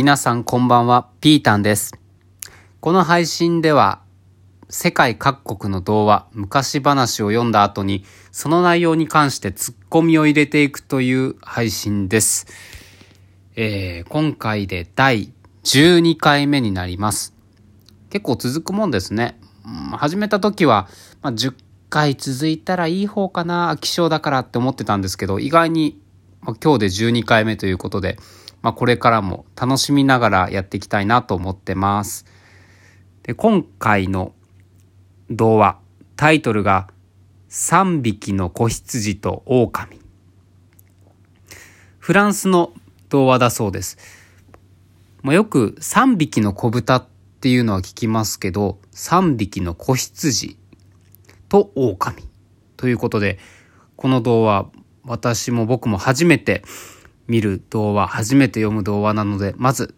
皆さんこんばんは、ピータンです。この配信では世界各国の童話、昔話を読んだ後にその内容に関してツッコミを入れていくという配信です。今回で第12回目になります。結構続くもんですね。始めた時は、10回続いたらいい方かな、飽き性だからって思ってたんですけど、意外に、今日で12回目ということで、これからも楽しみながらやっていきたいなと思ってます。で、今回の童話、タイトルが3匹の子羊と狼。フランスの童話だそうです。よく3匹の子豚っていうのは聞きますけど、3匹の子羊と狼ということで、この童話、僕も初めて見る童話、初めて読む童話なので、まず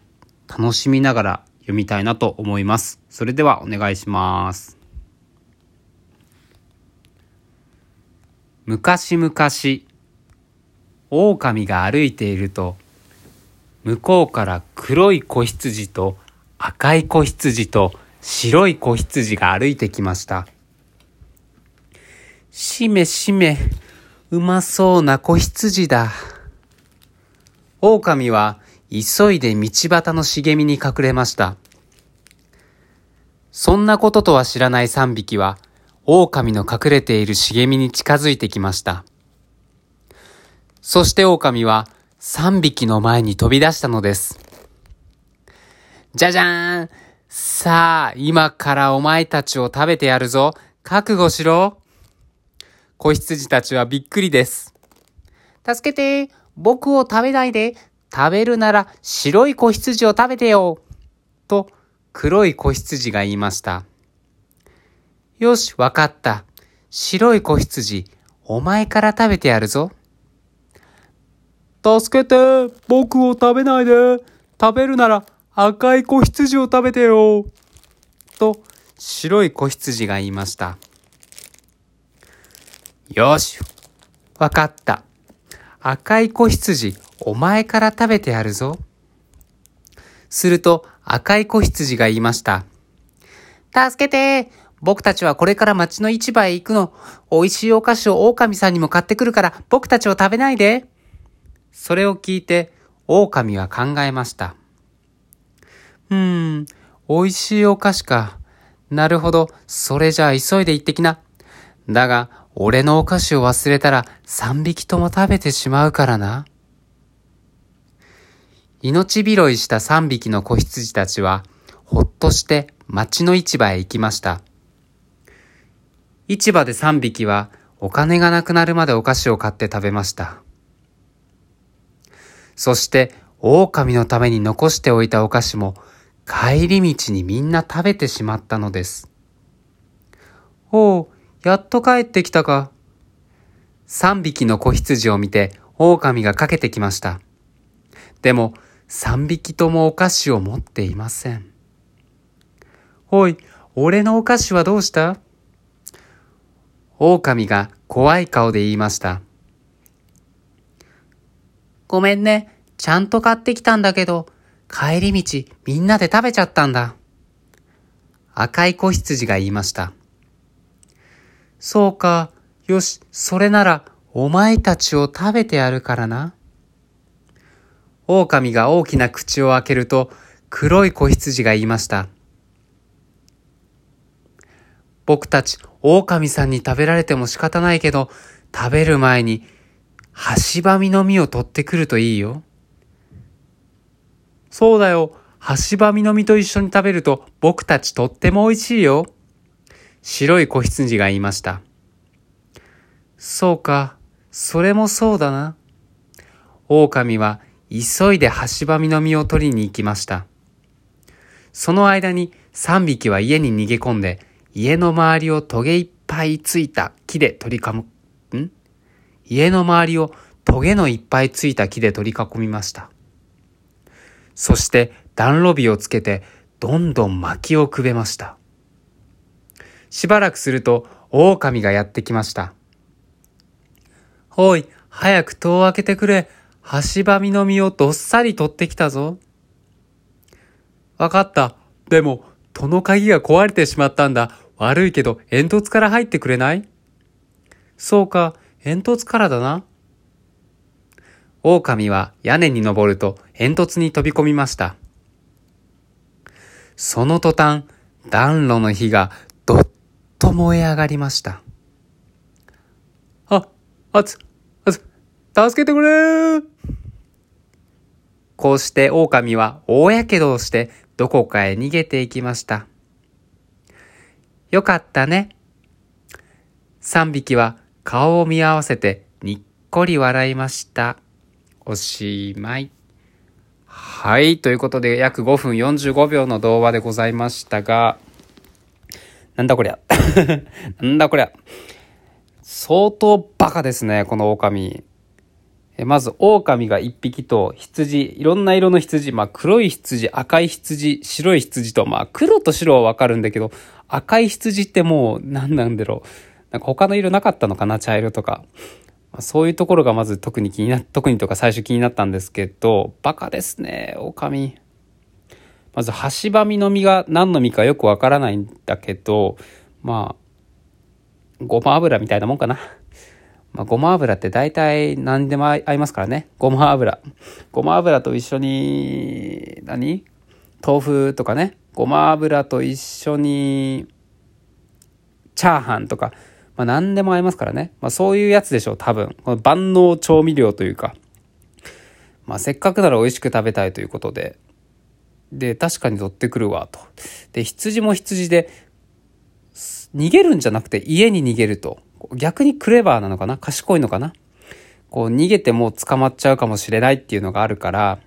楽しみながら読みたいなと思います。それではお願いします。昔々、狼が歩いていると、向こうから黒い子羊と赤い子羊と白い子羊が歩いてきました。しめしめ、うまそうな子羊だ。狼は急いで道端の茂みに隠れました。そんなこととは知らない3匹は、狼の隠れている茂みに近づいてきました。そして狼は3匹の前に飛び出したのです。じゃじゃーん！さあ、今からお前たちを食べてやるぞ。覚悟しろ。子羊たちはびっくりです。助けて、僕を食べないで。食べるなら白い子羊を食べてよ。と、黒い子羊が言いました。よし、わかった。白い子羊、お前から食べてやるぞ。助けて、僕を食べないで。食べるなら赤い子羊を食べてよ。と、白い子羊が言いました。よし、わかった。赤い子羊、お前から食べてやるぞ。すると、赤い子羊が言いました。助けて、僕たちはこれから町の市場へ行くの。美味しいお菓子を狼さんにも買ってくるから、僕たちを食べないで。それを聞いて、狼は考えました。美味しいお菓子か。なるほど、それじゃあ急いで行ってきな。だが、俺のお菓子を忘れたら3匹とも食べてしまうからな。命拾いした3匹の子羊たちは、ほっとして町の市場へ行きました。市場で3匹は、お金がなくなるまでお菓子を買って食べました。そして、狼のために残しておいたお菓子も帰り道にみんな食べてしまったのです。おう、やっと帰ってきたか。3匹の子羊を見て狼が駆けてきました。でも3匹ともお菓子を持っていません。おい、俺のお菓子はどうした？狼が怖い顔で言いました。ごめんね。ちゃんと買ってきたんだけど、帰り道みんなで食べちゃったんだ。赤い子羊が言いました。そうか、よし、それならお前たちを食べてやるからな。狼が大きな口を開けると、黒い子羊が言いました。僕たち狼さんに食べられても仕方ないけど、食べる前にハシバミの実を取ってくるといいよ。そうだよ。ハシバミの実と一緒に食べると僕たちとっても美味しいよ。白い子羊が言いました。そうか。それもそうだな。狼は急いでハシバミの実を取りに行きました。その間に3匹は家に逃げ込んで、家の周りをトゲのいっぱいついた木で取り囲みました。そして暖炉火をつけてどんどん薪をくべました。しばらくすると狼がやってきました。おい、早く戸を開けてくれ。ハシバミの実をどっさり取ってきたぞ。わかった。でも、戸の鍵が壊れてしまったんだ。悪いけど、煙突から入ってくれない？そうか、煙突からだな。狼は屋根に登ると煙突に飛び込みました。その途端、暖炉の火がどっと燃え上がりました。あつ、助けてくれー！こうして狼は大やけどをしてどこかへ逃げていきました。よかったね。3匹は顔を見合わせてにっこり笑いました。おしまい。はい、ということで約5分45秒の動画でございましたが、なんだこりゃ。相当バカですね、この狼。まず狼が1匹と羊、いろんな色の羊、黒い羊、赤い羊、白い羊と、黒と白はわかるんだけど、赤い羊ってもう何なんだろう。なんか他の色なかったのかな、茶色とか。そういうところがまず最初気になったんですけど、バカですね、狼。まず、ハシバミの実が何の実かよくわからないんだけど、ごま油みたいなもんかな。ごま油って大体何でも合いますからね。ごま油と一緒に、豆腐とかね。ごま油と一緒に、チャーハンとか。何でも合いますからね。そういうやつでしょう、多分。この万能調味料というか。せっかくなら美味しく食べたいということで。で、確かに取ってくるわ、と。で、羊も羊で、逃げるんじゃなくて家に逃げると。逆にクレバーなのかな？賢いのかな？逃げても捕まっちゃうかもしれないっていうのがあるから、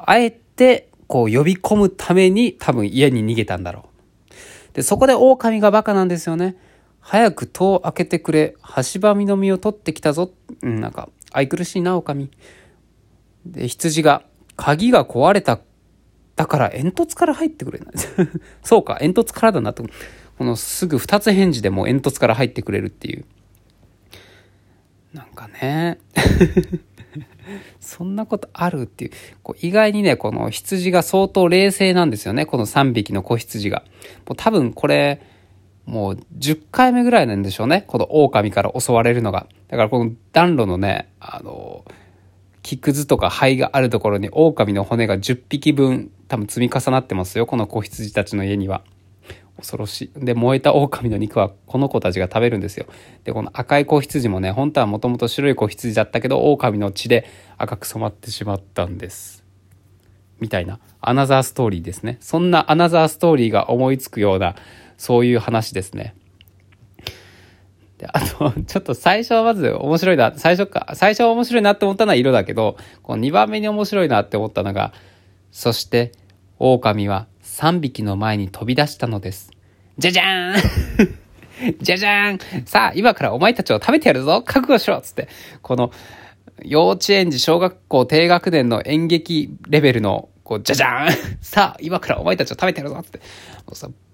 あえて、呼び込むために多分家に逃げたんだろう。で、そこで狼がバカなんですよね。早く戸を開けてくれ。ハシバミの実を取ってきたぞ。愛くるしいな、狼。で、羊が、鍵が壊れた。だから、煙突から入ってくれない。そうか、煙突からだなと。このすぐ二つ返事でもう煙突から入ってくれるっていう。なんかね。そんなことあるっていう。意外にね、この羊が相当冷静なんですよね。この3匹の子羊が。もう多分これ、もう10回目ぐらいなんでしょうね。この狼から襲われるのが。だからこの暖炉のね、木くずとか灰があるところに狼の骨が10匹分多分積み重なってますよ。この子羊たちの家には。恐ろしい。で、燃えた狼の肉はこの子たちが食べるんですよ。で、この赤い子羊もね、本当はもともと白い子羊だったけど、狼の血で赤く染まってしまったんです。みたいな、アナザーストーリーですね。そんなアナザーストーリーが思いつくような、そういう話ですね。で、あと、ちょっと最初はまず面白いな、最初は面白いなって思ったのは色だけど、2番目に面白いなって思ったのが、そして、狼は3匹の前に飛び出したのです。じゃじゃーんじゃじゃーん、さあ、今からお前たちを食べてやるぞ、覚悟しろつって、この、幼稚園児、小学校、低学年の演劇レベルの、じゃじゃーんさあ、今からお前たちを食べてやるぞつって、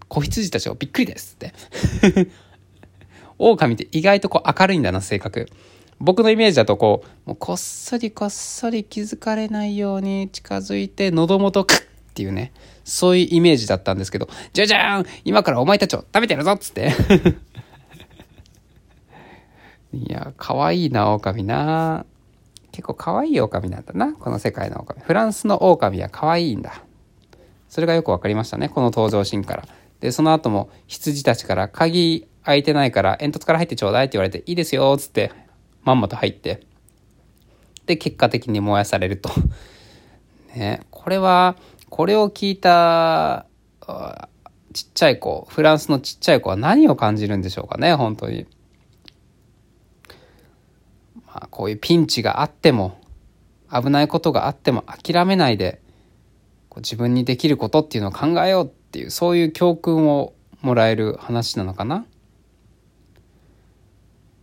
子羊たちをびっくりですって狼って意外と明るいんだな、性格。僕のイメージだともうこっそり気づかれないように近づいて喉元クッっていうね、そういうイメージだったんですけど、じゃじゃーん、今からお前たちを食べてやるぞっつっていや、かわいいな、狼な。結構かわいい狼なんだな、この世界の狼。フランスの狼はかわいいんだ。それがよくわかりましたね、この登場シーンから。で、その後も羊たちから、鍵開いてないから煙突から入ってちょうだいって言われて、いいですよーつってまんまと入って、で、結果的に燃やされるとね。これを聞いたちっちゃい子、フランスのちっちゃい子は何を感じるんでしょうかね、本当に。こういうピンチがあっても、危ないことがあっても諦めないで、自分にできることっていうのを考えようっていう、そういう教訓をもらえる話なのかな。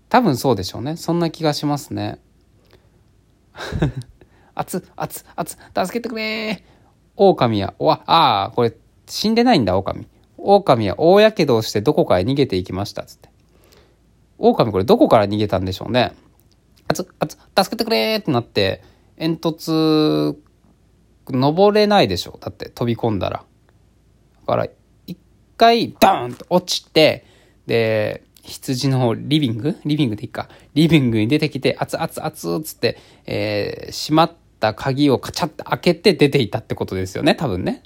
多分そうでしょうね。そんな気がしますね。熱、助けてくれ。狼は、これ死んでないんだ、狼。狼は大やけどをしてどこかへ逃げていきましたつって。狼、これどこから逃げたんでしょうね。熱、助けてくれってなって、煙突登れないでしょ、だって飛び込んだら。だから一回ダーンと落ちて、で羊の方リビングでいいか、リビングに出てきて、熱々熱々つって、閉まった鍵をカチャッと開けて出ていたってことですよね、多分ね。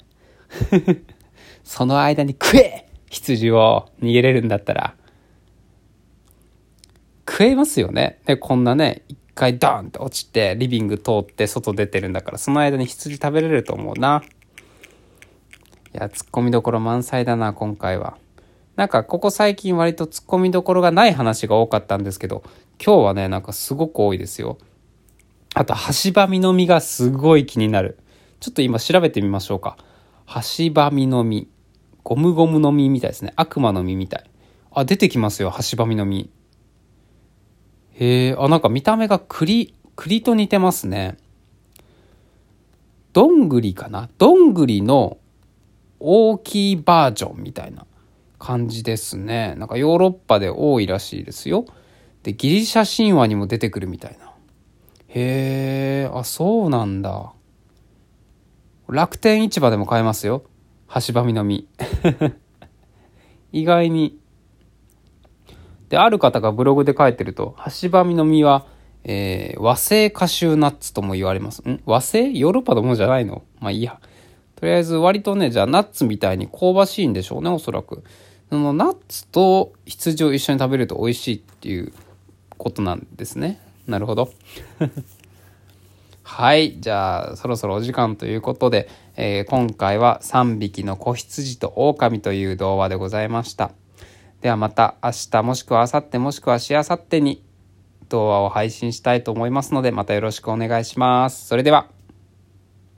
その間に食え、羊を。逃げれるんだったら食えますよね。でこんなね、一回ドーンって落ちてリビング通って外出てるんだから、その間に羊食べれると思うな。いや、ツッコミどころ満載だな今回は。なんかここ最近割とツッコミどころがない話が多かったんですけど、今日はねなんかすごく多いですよ。あとハシバミの実がすごい気になる。ちょっと今調べてみましょうか。ハシバミの実、ゴムゴムの実みたいですね。悪魔の実みたい。あ、出てきますよ、ハシバミの実。へえ、あ、なんか見た目が栗と似てますね。どんぐりかな、どんぐりの大きいバージョンみたいな感じですね。なんかヨーロッパで多いらしいですよ。でギリシャ神話にも出てくるみたいな。へえ、あ、そうなんだ。楽天市場でも買えますよ、ハシバミの実。意外に。である方がブログで書いてると、ハシバミの実は、和製カシューナッツとも言われます。和製、ヨーロッパのものじゃないの。まあいいや、とりあえず割とね、じゃあナッツみたいに香ばしいんでしょうね、おそらく。そのナッツと羊を一緒に食べると美味しいっていうことなんですね。なるほど。はい、じゃあそろそろお時間ということで、今回は3匹の子羊と狼という童話でございました。ではまた明日、もしくは明後日、もしくはしあさってに童話を配信したいと思いますので、またよろしくお願いします。それでは。